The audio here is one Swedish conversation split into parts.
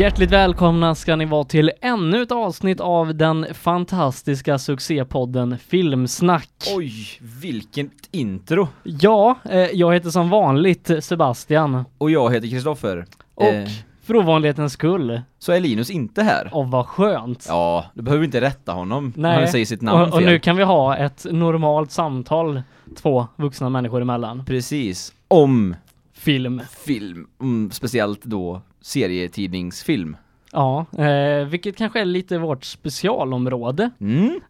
Hjärtligt välkomna ska ni vara till ännu ett avsnitt av den fantastiska succépodden Filmsnack. Oj, vilken intro. Ja, jag heter som vanligt Sebastian. Och jag heter Christoffer. Och för ovanlighetens skull så är Linus inte här. Och vad skönt. Ja, du behöver inte rätta honom. Nej. Han säger sitt namn. Och nu kan vi ha ett normalt samtal två vuxna människor emellan. Precis, om film. Speciellt då serietidningsfilm. Ja, vilket kanske är lite vårt specialområde. Mm.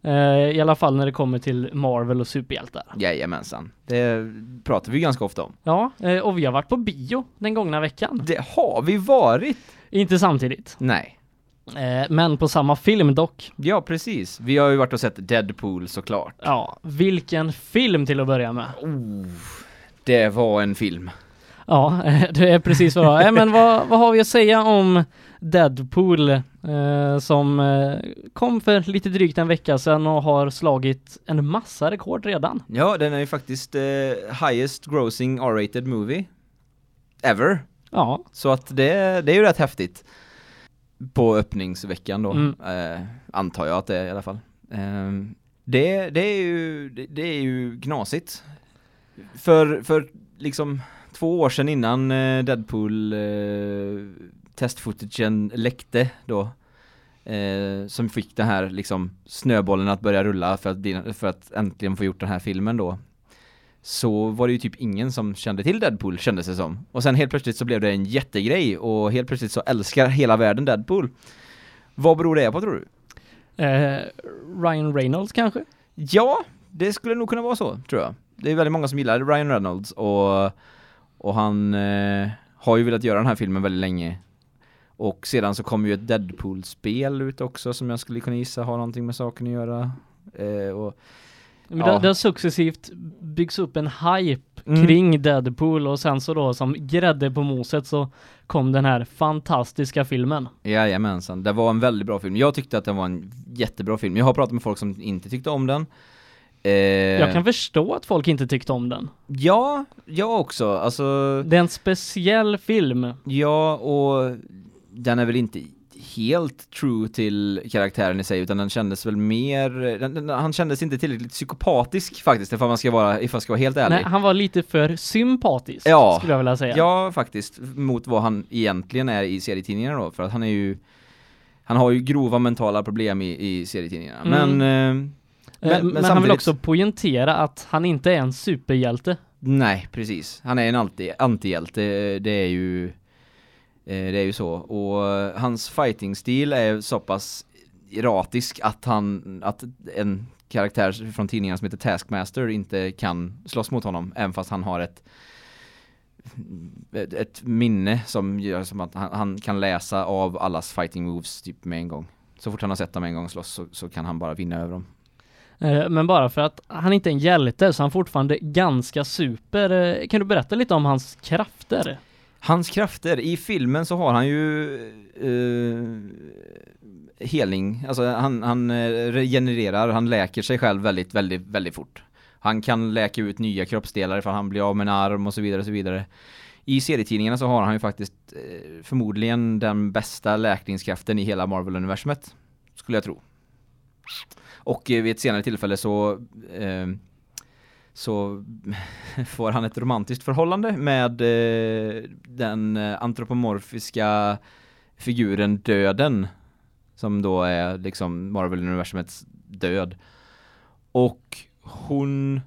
I alla fall när det kommer till Marvel och superhjältar. Jajamensan. Det pratar vi ganska ofta om. Ja, och vi har varit på bio den gångna veckan. Det har vi varit. Inte samtidigt. Nej. Men på samma film dock. Ja, precis. Vi har ju varit och sett Deadpool såklart. Ja, vilken film till att börja med. Oh, det var en film. Ja, det är precis vad det är. Men vad har vi att säga om Deadpool som kom för lite drygt en vecka sedan och har slagit en massa rekord redan? Ja, den är ju faktiskt highest grossing R-rated movie ever. Ja. Så att det är ju rätt häftigt på öppningsveckan då. Mm. Antar jag att det är i alla fall. Det är ju knasigt. För liksom 2 år sedan innan Deadpool testfootagen läckte då, som fick den här liksom snöbollen att börja rulla för att äntligen få gjort den här filmen då, så var det ju typ ingen som kände till Deadpool, kändes det som. Och sen helt plötsligt så blev det en jättegrej och helt plötsligt så älskar hela världen Deadpool. Vad beror det på, tror du? Ryan Reynolds kanske? Ja, det skulle nog kunna vara så, tror jag. Det är väldigt många som gillar Ryan Reynolds och han har ju velat göra den här filmen väldigt länge. Och sedan så kom ju ett Deadpool-spel ut också som jag skulle kunna gissa har någonting med saken att göra. Men det har successivt byggs upp en hype kring Deadpool och sen så då som grädde på moset så kom den här fantastiska filmen. Jajamensan, det var en väldigt bra film. Jag tyckte att det var en jättebra film. Jag har pratat med folk som inte tyckte om den. Jag kan förstå att folk inte tyckte om den. Ja, jag också. Alltså, det är en speciell film. Ja, och den är väl inte helt true till karaktären i sig, utan den kändes väl mer... han kändes inte tillräckligt psykopatisk faktiskt, ifall man ska vara helt ärlig. Nej, han var lite för sympatisk, skulle jag vilja säga. Ja, faktiskt. Mot vad han egentligen är i serietidningarna då, för att han har ju grova mentala problem i serietidningarna. Mm. Men han vill också poängtera att han inte är en superhjälte. Nej, precis. Han är en antihjälte. Det är ju så. Och hans fighting-stil är så pass erratisk att en karaktär från tidningen som heter Taskmaster inte kan slåss mot honom. Även fast han har ett minne som gör som att han kan läsa av allas fighting moves typ med en gång. Så fort han har sett dem en gång slåss så kan han bara vinna över dem. Men bara för att han inte är en hjälte så han fortfarande ganska super. Kan du berätta lite om hans krafter? Hans krafter? I filmen så har han ju healing. Alltså han regenererar, han läker sig själv väldigt, väldigt, väldigt fort. Han kan läka ut nya kroppsdelar för han blir av med en arm och så vidare och så vidare. I serietidningarna så har han ju faktiskt förmodligen den bästa läkningskraften i hela Marvel-universumet, skulle jag tro. Och vid ett senare tillfälle så får han ett romantiskt förhållande med den antropomorfiska figuren Döden, som då är liksom Marvel-universumets död. Och hon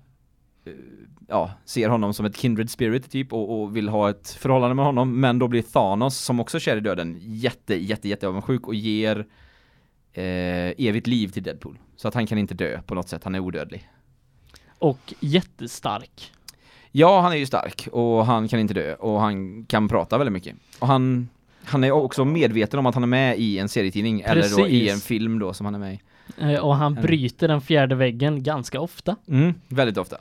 ser honom som ett kindred spirit typ och vill ha ett förhållande med honom, men då blir Thanos, som också kär i Döden, jätte avundsjuk och ger evigt liv till Deadpool. Så att han kan inte dö på något sätt. Han är odödlig. Och jättestark. Ja, han är ju stark. Och han kan inte dö. Och han kan prata väldigt mycket. Och han är också medveten om att han är med i en serietidning. Precis. Eller då i en film då som han är med i. Och han bryter den fjärde väggen ganska ofta. Mm, väldigt ofta.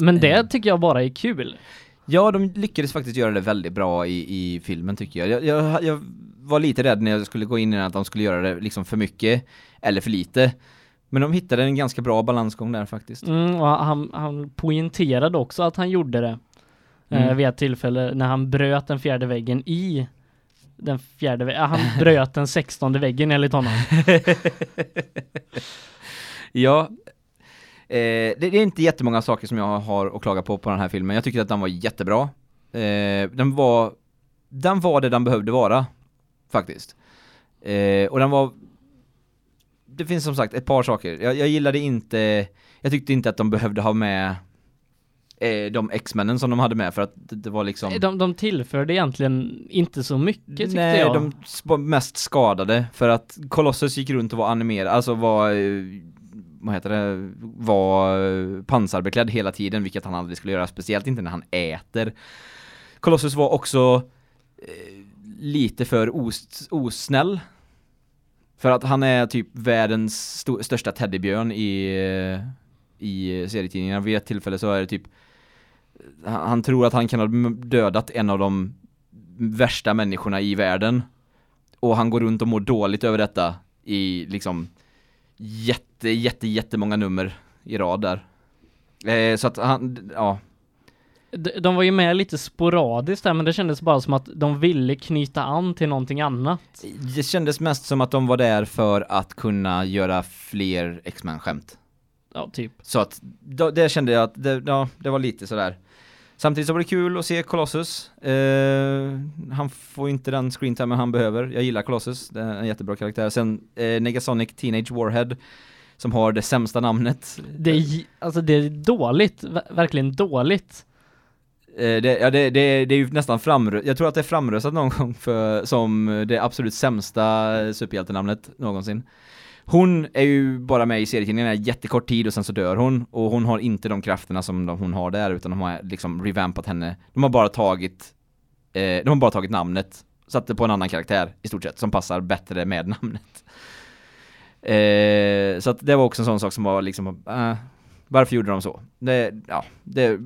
Men det tycker jag bara är kul. Ja, de lyckades faktiskt göra det väldigt bra i filmen, tycker jag. Jag var lite rädd när jag skulle gå in i den att de skulle göra det liksom för mycket eller för lite. Men de hittade en ganska bra balansgång där faktiskt. Och han poängterade också att han gjorde det vid ett tillfälle när han bröt den fjärde väggen i den fjärde väggen. Han bröt den 16:e väggen enligt honom. Ja. Det är inte jättemånga saker som jag har att klaga på den här filmen. Jag tycker att den var jättebra. Den var det den behövde vara, faktiskt. Och den var... Det finns som sagt ett par saker. Jag gillade inte... Jag tyckte inte att de behövde ha med de X-männen som de hade med, för att det var liksom... De tillförde egentligen inte så mycket, tyckte jag. Nej, de mest skadade. För att Colossus gick runt och var animerad. Alltså var... Vad heter det? Var pansarbeklädd hela tiden, vilket han aldrig skulle göra. Speciellt inte när han äter. Colossus var också lite för osnäll. För att han är typ världens största teddybjörn i serietidningarna. Vid ett tillfälle så är det typ... Han tror att han kan ha dödat en av de värsta människorna i världen. Och han går runt och mår dåligt över detta i liksom jättemånga nummer i rad där. Så att han... Ja. De var ju med lite sporadiskt där, men det kändes bara som att de ville knyta an till någonting annat. Det kändes mest som att de var där för att kunna göra fler X-Men-skämt. Ja, typ. Så att det kände jag att det var lite sådär. Samtidigt så var det kul att se Colossus. Han får inte den screentime han behöver. Jag gillar Colossus. Det är en jättebra karaktär. Sen Negasonic Teenage Warhead, som har det sämsta namnet. Det är dåligt. Verkligen dåligt. Det är ju nästan jag tror att det är framröstat någon gång som det absolut sämsta superhjältenamnet någonsin. Hon är ju bara med i serietidningen en jättekort tid och sen så dör hon, och hon har inte de krafterna som hon har där, utan de har liksom revampat henne. De har bara tagit namnet, satt det på en annan karaktär i stort sett som passar bättre med namnet. Så att det var också en sån sak som var liksom varför gjorde de så? Det är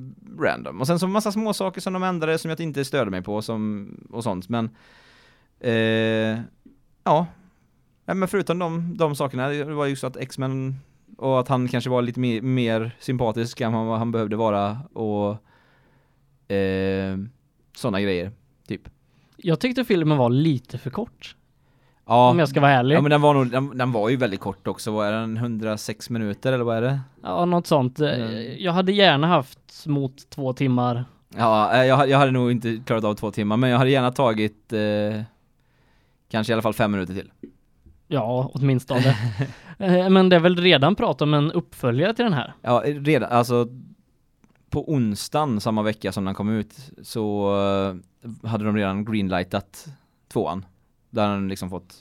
random. Och sen så massa små saker som de ändrade som jag inte störde mig på och sånt. Men men förutom de sakerna, det var ju så att X-Men och att han kanske var lite mer sympatisk än vad han behövde vara och sådana grejer, typ. Jag tyckte filmen var lite för kort. Ja, om jag ska vara ärlig. Ja, men den var ju väldigt kort också. Vad är den? 106 minuter eller vad är det? Ja, något sånt. Jag hade gärna haft mot 2 timmar. Ja, jag hade nog inte klarat av 2 timmar, men jag hade gärna tagit kanske i alla fall 5 minuter till. Ja, åtminstone. Men det är väl redan prat om en uppföljare till den här? Ja, redan. Alltså på onsdagen samma vecka som den kom ut så hade de redan greenlightat 2:an. Där han liksom fått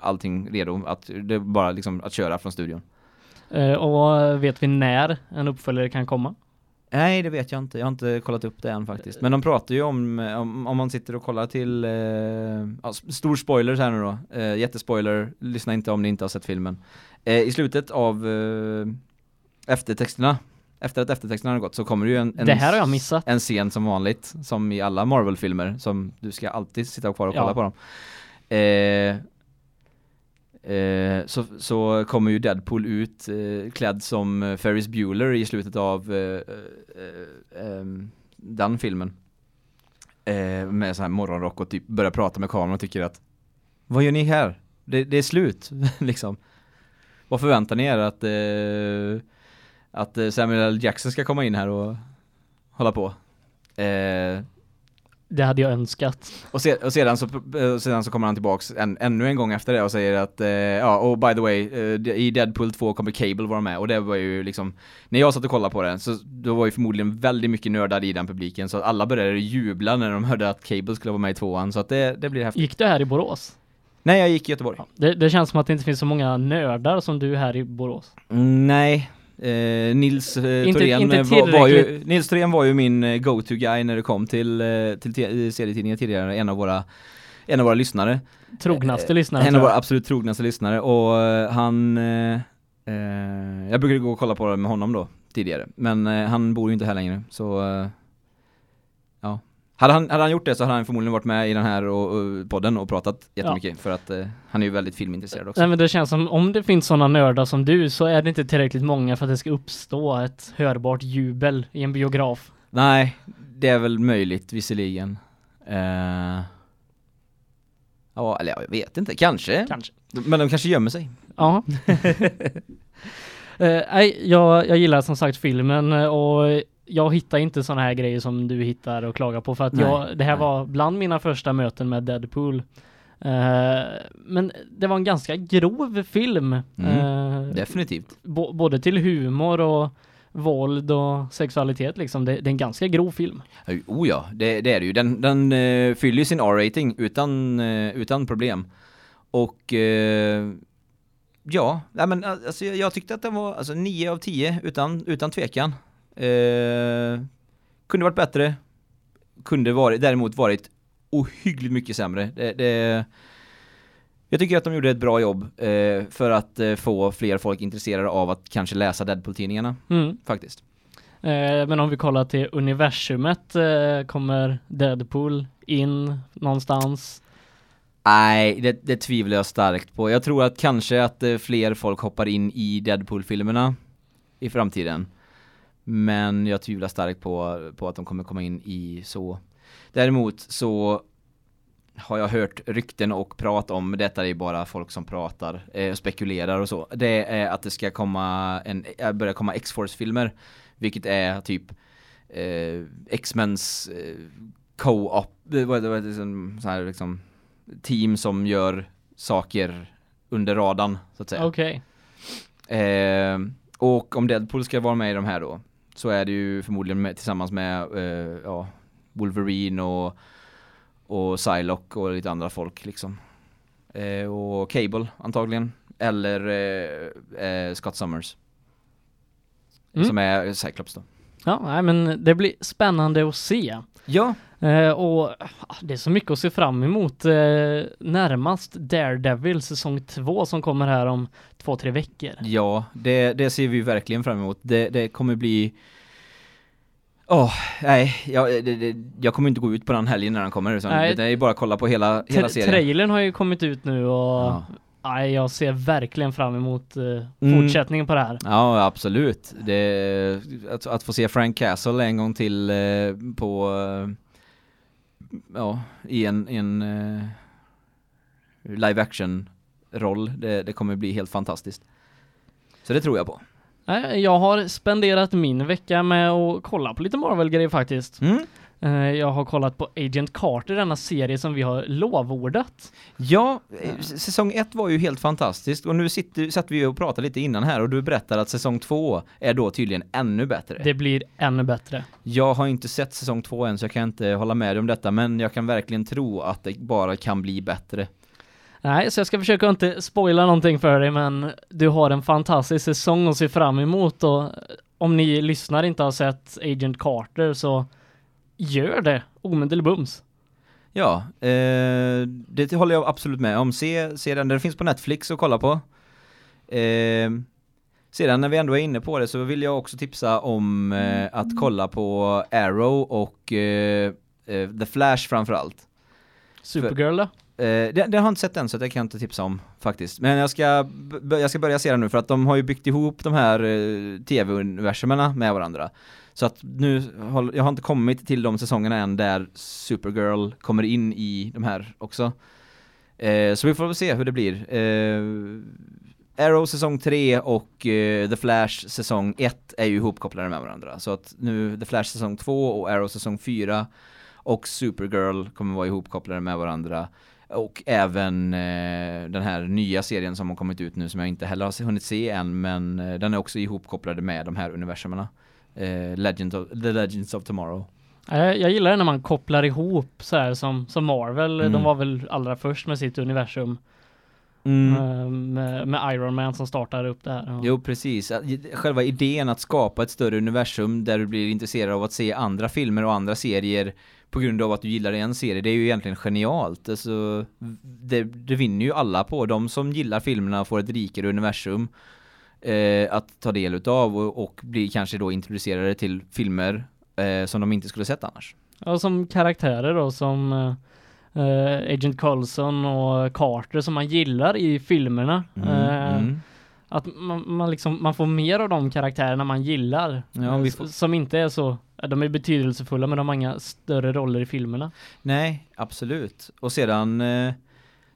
allting redo. Det är bara liksom att köra från studion. Och vet vi när en uppföljare kan komma? Nej, det vet jag inte. Jag har inte kollat upp det än faktiskt. Men de pratar ju om man sitter och kollar till... stor spoiler här nu då. Jättespoiler. Lyssna inte om ni inte har sett filmen. I slutet av eftertexterna. Efter att eftertexterna har gått så kommer det ju det här har jag missat. En scen som vanligt, som i alla Marvel-filmer, som du ska alltid sitta kvar och kolla på dem. Så kommer ju Deadpool ut klädd som Ferris Bueller i slutet av den filmen. Med så här morgonrock och typ börjar prata med kameran och tycker att vad gör ni här? Det är slut, liksom. Vad förväntar ni er att Samuel Jackson ska komma in här och hålla på. Det hade jag önskat. Och sedan så kommer han tillbaks ännu en gång efter det och säger att by the way, i Deadpool 2 kommer Cable vara med. Och det var ju liksom, när jag satt och kollade på den så då var ju förmodligen väldigt mycket nördar i den publiken. Så alla började jubla när de hörde att Cable skulle vara med i 2:an. Så att det blir häftigt. Gick du här i Borås? Nej, jag gick i Göteborg. Ja, det känns som att det inte finns så många nördar som du här i Borås. Nej. Nils Thorén var ju min go-to-guy när det kom till serietidningen tidigare, en av våra lyssnare, trognaste lyssnare, en av våra absolut trognaste lyssnare, och han jag brukade gå och kolla på det med honom då tidigare, men han bor ju inte här längre, så ja, hade han gjort det så hade han förmodligen varit med i den här och podden och pratat jättemycket, för att han är ju väldigt filmintresserad också. Nej, men det känns som om det finns sådana nördar som du så är det inte tillräckligt många för att det ska uppstå ett hörbart jubel i en biograf. Nej, det är väl möjligt visserligen. Ja, eller jag vet inte. Kanske. Men de kanske gömmer sig. Ja. Jag gillar som sagt filmen och jag hittar inte såna här grejer som du hittar och klagar på. För att det här var bland mina första möten med Deadpool. Men det var en ganska grov film. Definitivt. Både till humor och våld och sexualitet liksom. Det är en ganska grov film. Ja, det är det ju. Den fyller ju sin R-rating utan problem. Och men alltså, jag tyckte att den var alltså 9 av 10 utan tvekan. Kunde varit bättre. Kunde däremot varit ohyggligt mycket sämre. Jag tycker att de gjorde ett bra jobb för att få fler folk intresserade av att kanske läsa Deadpool-tidningarna faktiskt. Men om vi kollar till universumet, kommer Deadpool in någonstans? Nej, det tvivlar jag starkt på. Jag tror att kanske att fler folk hoppar in i Deadpool-filmerna i framtiden. Men jag tvivlar starkt på att de kommer komma in i så. Däremot så har jag hört rykten och prat om, detta är bara folk som pratar och spekulerar och så. Det är att det ska komma börja komma X-Force-filmer, vilket är typ X-Mens co-op, så här liksom team som gör saker under radarn så att säga. Okej. Och om Deadpool ska vara med i de här då, så är det ju förmodligen tillsammans med Wolverine och Psylocke och lite andra folk liksom. Och Cable antagligen. Eller Scott Summers. Som är Cyclops då. Ja, nej, men det blir spännande att se. Ja. Och det är så mycket att se fram emot. Närmast Daredevil säsong 2 som kommer här om 2-3 veckor. Ja, det ser vi verkligen fram emot. Det kommer bli... Jag kommer inte gå ut på den helgen när den kommer. Det är bara att kolla på hela serien. Trailern har ju kommit ut nu och jag ser verkligen fram emot fortsättningen på det här. Ja, absolut. Att få se Frank Castle en gång till i en live action roll. Det kommer bli helt fantastiskt. Så det tror jag på. Jag har spenderat min vecka med att kolla på lite Marvel-grejer faktiskt. Jag har kollat på Agent Carter, denna serie som vi har lovordat. Ja, säsong 1 var ju helt fantastisk. Och nu satt vi och pratade lite innan här och du berättar att säsong 2 är då tydligen ännu bättre. Det blir ännu bättre. Jag har inte sett säsong 2 än så jag kan inte hålla med om detta. Men jag kan verkligen tro att det bara kan bli bättre. Nej, så jag ska försöka inte spoila någonting för dig, men du har en fantastisk säsong att se fram emot och om ni lyssnar inte har sett Agent Carter så gör det omedelbums. Ja, det håller jag absolut med om. Se den, den finns på Netflix och kolla på. Sedan när vi ändå är inne på det så vill jag också tipsa om att kolla på Arrow och The Flash framförallt. Supergirl då? Det har jag inte sett än så jag kan inte tipsa om faktiskt. Men jag ska börja se det nu för att de har ju byggt ihop de här tv-universumerna med varandra. Så att nu, jag har inte kommit till de säsongerna än där Supergirl kommer in i de här också. Så vi får se hur det blir. Arrow säsong 3 och The Flash säsong 1 är ju ihopkopplade med varandra. Så att nu The Flash säsong 2 och Arrow säsong 4 och Supergirl kommer vara ihopkopplade med varandra. Och även den här nya serien som har kommit ut nu som jag inte heller har hunnit se än, men den är också ihopkopplad med de här universumerna. The Legends of Tomorrow. Jag gillar det när man kopplar ihop så här som Marvel. De var väl allra först med sitt universum. Med Iron Man som startade upp det här. Jo, precis. Själva idén att skapa ett större universum där du blir intresserad av att se andra filmer och andra serier på grund av att du gillar en serie, det är ju egentligen genialt. Alltså, det vinner ju alla på. De som gillar filmerna får ett rikare universum att ta del utav och blir kanske då introducerade till filmer som de inte skulle sett annars. Ja, som karaktärer då, som Agent Coulson och Carter som man gillar i filmerna. Att man får mer av de karaktärerna man gillar. Ja, som inte är så... De är betydelsefulla men de har inga större roller i filmerna. Nej, absolut. Och sedan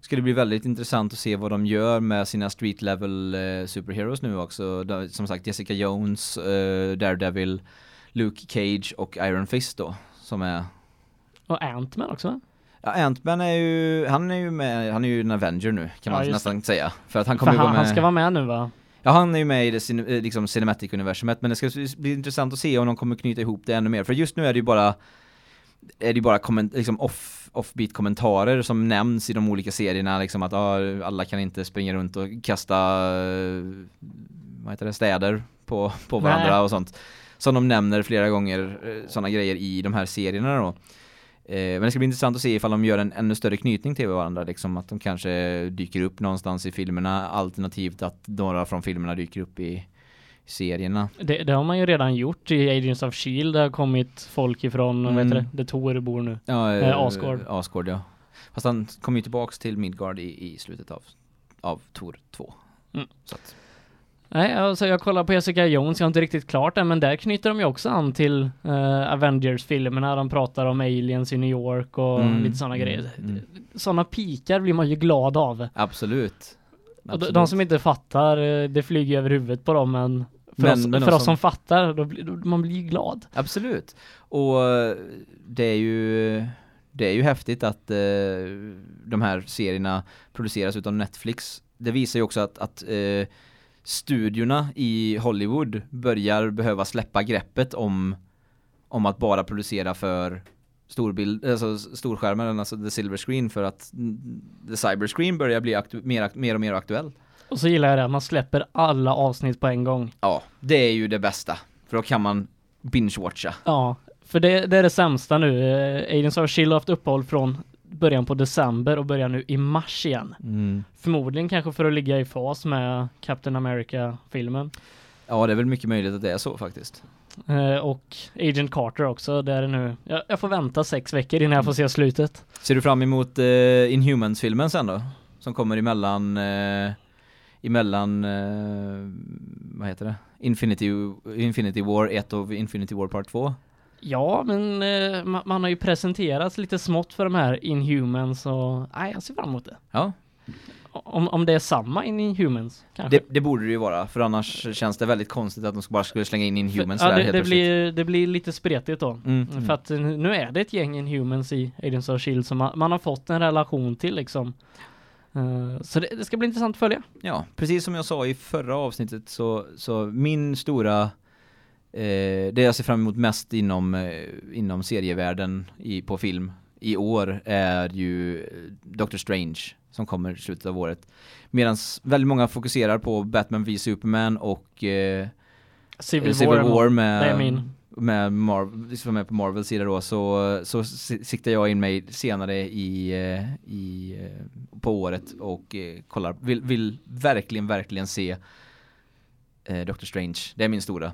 ska det bli väldigt intressant att se vad de gör med sina street level superheroes nu också. Som sagt, Jessica Jones, Daredevil, Luke Cage och Iron Fist då, som är... Och Ant-Man också. Ja, Ant-Man är ju, han är ju en Avenger nu, kan man nästan säga. För att han kommer vara med. Han ska vara med nu, va? Ja, han är ju med i det liksom cinematic-universumet, men det ska bli intressant att se om de kommer knyta ihop det ännu mer. För just nu är det ju bara liksom offbeat kommentarer som nämns i de olika serierna, liksom att alla kan inte springa runt och kasta städer på varandra. Nej. Och sånt. Som de nämner flera gånger, sådana grejer i de här serierna då. Men det ska bli intressant att se ifall de gör en ännu större knytning till varandra, liksom att de kanske dyker upp någonstans i filmerna, alternativt att några från filmerna dyker upp i serierna. Det har man ju redan gjort i Agents of S.H.I.E.L.D. Det har kommit folk ifrån det Thor bor nu. Ja, Asgård, ja. Fast han kom ju tillbaka till Midgard i slutet av Thor 2. Mm. Så att... Nej, alltså jag kollar på Jessica Jones, jag har inte riktigt klart det, men där knyter de ju också an till Avengers-filmerna. De pratar om aliens i New York och lite sådana grejer. Sådana pikar blir man ju glad av. Absolut. Och de som inte fattar, det flyger över huvudet på dem, men för oss som fattar, man blir ju glad. Absolut. Och det är ju häftigt att de här serierna produceras utav Netflix. Det visar ju också att studierna i Hollywood börjar behöva släppa greppet om att bara producera för storbild, alltså storskärmen, alltså the silver screen, för att the cyberscreen börjar bli mer och mer aktuell. Och så gillar jag det, man släpper alla avsnitt på en gång. Ja, det är ju det bästa, för då kan man binge-watcha. Ja, för det är det sämsta nu. Agents of S.H.I.E.L.D. har haft uppehåll från början på december och börjar nu i mars igen. Mm. Förmodligen kanske för att ligga i fas med Captain America-filmen. Ja, det är väl mycket möjligt att det är så faktiskt. Och Agent Carter också, där är nu. Jag får vänta 6 veckor innan jag får se slutet. Ser du fram emot Inhumans-filmen sen då? Som kommer emellan vad heter det? Infinity War 1 och Infinity War Part 2? Ja, men man har ju presenterats lite smått för de här Inhumans och jag ser fram emot det. Ja. Om det är samma Inhumans kanske. Det borde det ju vara, för annars känns det väldigt konstigt att de bara skulle slänga in Inhumans. Det blir lite spretigt då. För att nu är det ett gäng Inhumans i Agents of S.H.I.E.L.D. som man har fått en relation till liksom. Så det ska bli intressant att följa. Ja, precis som jag sa i förra avsnittet så min stora... det jag ser fram emot mest inom serievärlden på film i år är ju Doctor Strange som kommer i slutet av året. Medan väldigt många fokuserar på Batman v Superman och Civil War med Marvel, som är på Marvels sida då, så siktar jag in mig senare på året och kollar. Vill verkligen se Doctor Strange. Det är min stora.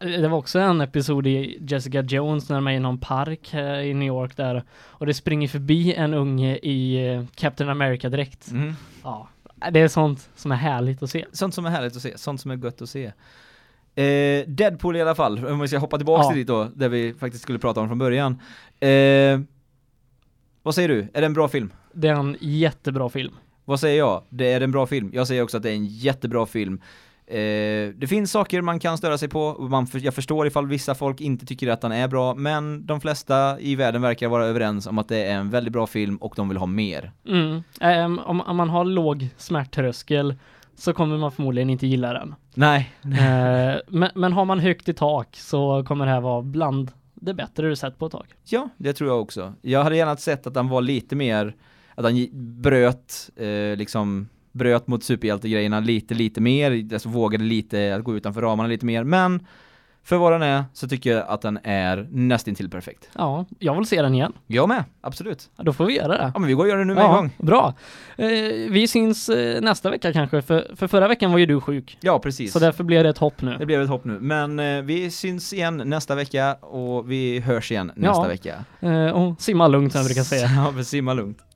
Det var också en episod i Jessica Jones när de är i någon park i New York där. Och det springer förbi en unge i Captain America direkt. Mm. Ja, det är sånt som är härligt att se. Sånt som är gött att se. Deadpool i alla fall. Om vi ska hoppa tillbaka till dit då, där vi faktiskt skulle prata om från början. Vad säger du? Är det en bra film? Det är en jättebra film. Vad säger jag? Det är en bra film. Jag säger också att det är en jättebra film. Det finns saker man kan störa sig på. Jag förstår ifall vissa folk inte tycker att den är bra, men de flesta i världen verkar vara överens om att det är en väldigt bra film och de vill ha mer. Om man har låg smärttröskel så kommer man förmodligen inte gilla den. Nej. Men har man högt i tak så kommer det här vara bland det bättre du sett på ett tag. Ja, det tror jag också. Jag hade gärna sett att den var lite mer, att den bröt liksom bröt mot superhjältegrejerna lite mer, alltså vågade lite att gå utanför ramarna lite mer, men för vad den är så tycker jag att den är nästintill perfekt. Ja, jag vill se den igen. Jag med, absolut. Ja, då får vi göra det. Ja, men vi går och gör det nu med en gång. Bra. Vi syns nästa vecka kanske, för förra veckan var ju du sjuk. Ja, precis. Så därför blir det ett hopp nu. Det blev ett hopp nu, men vi syns igen nästa vecka och vi hörs igen nästa vecka. Och simma lugnt som jag brukar säga. Ja, simma lugnt.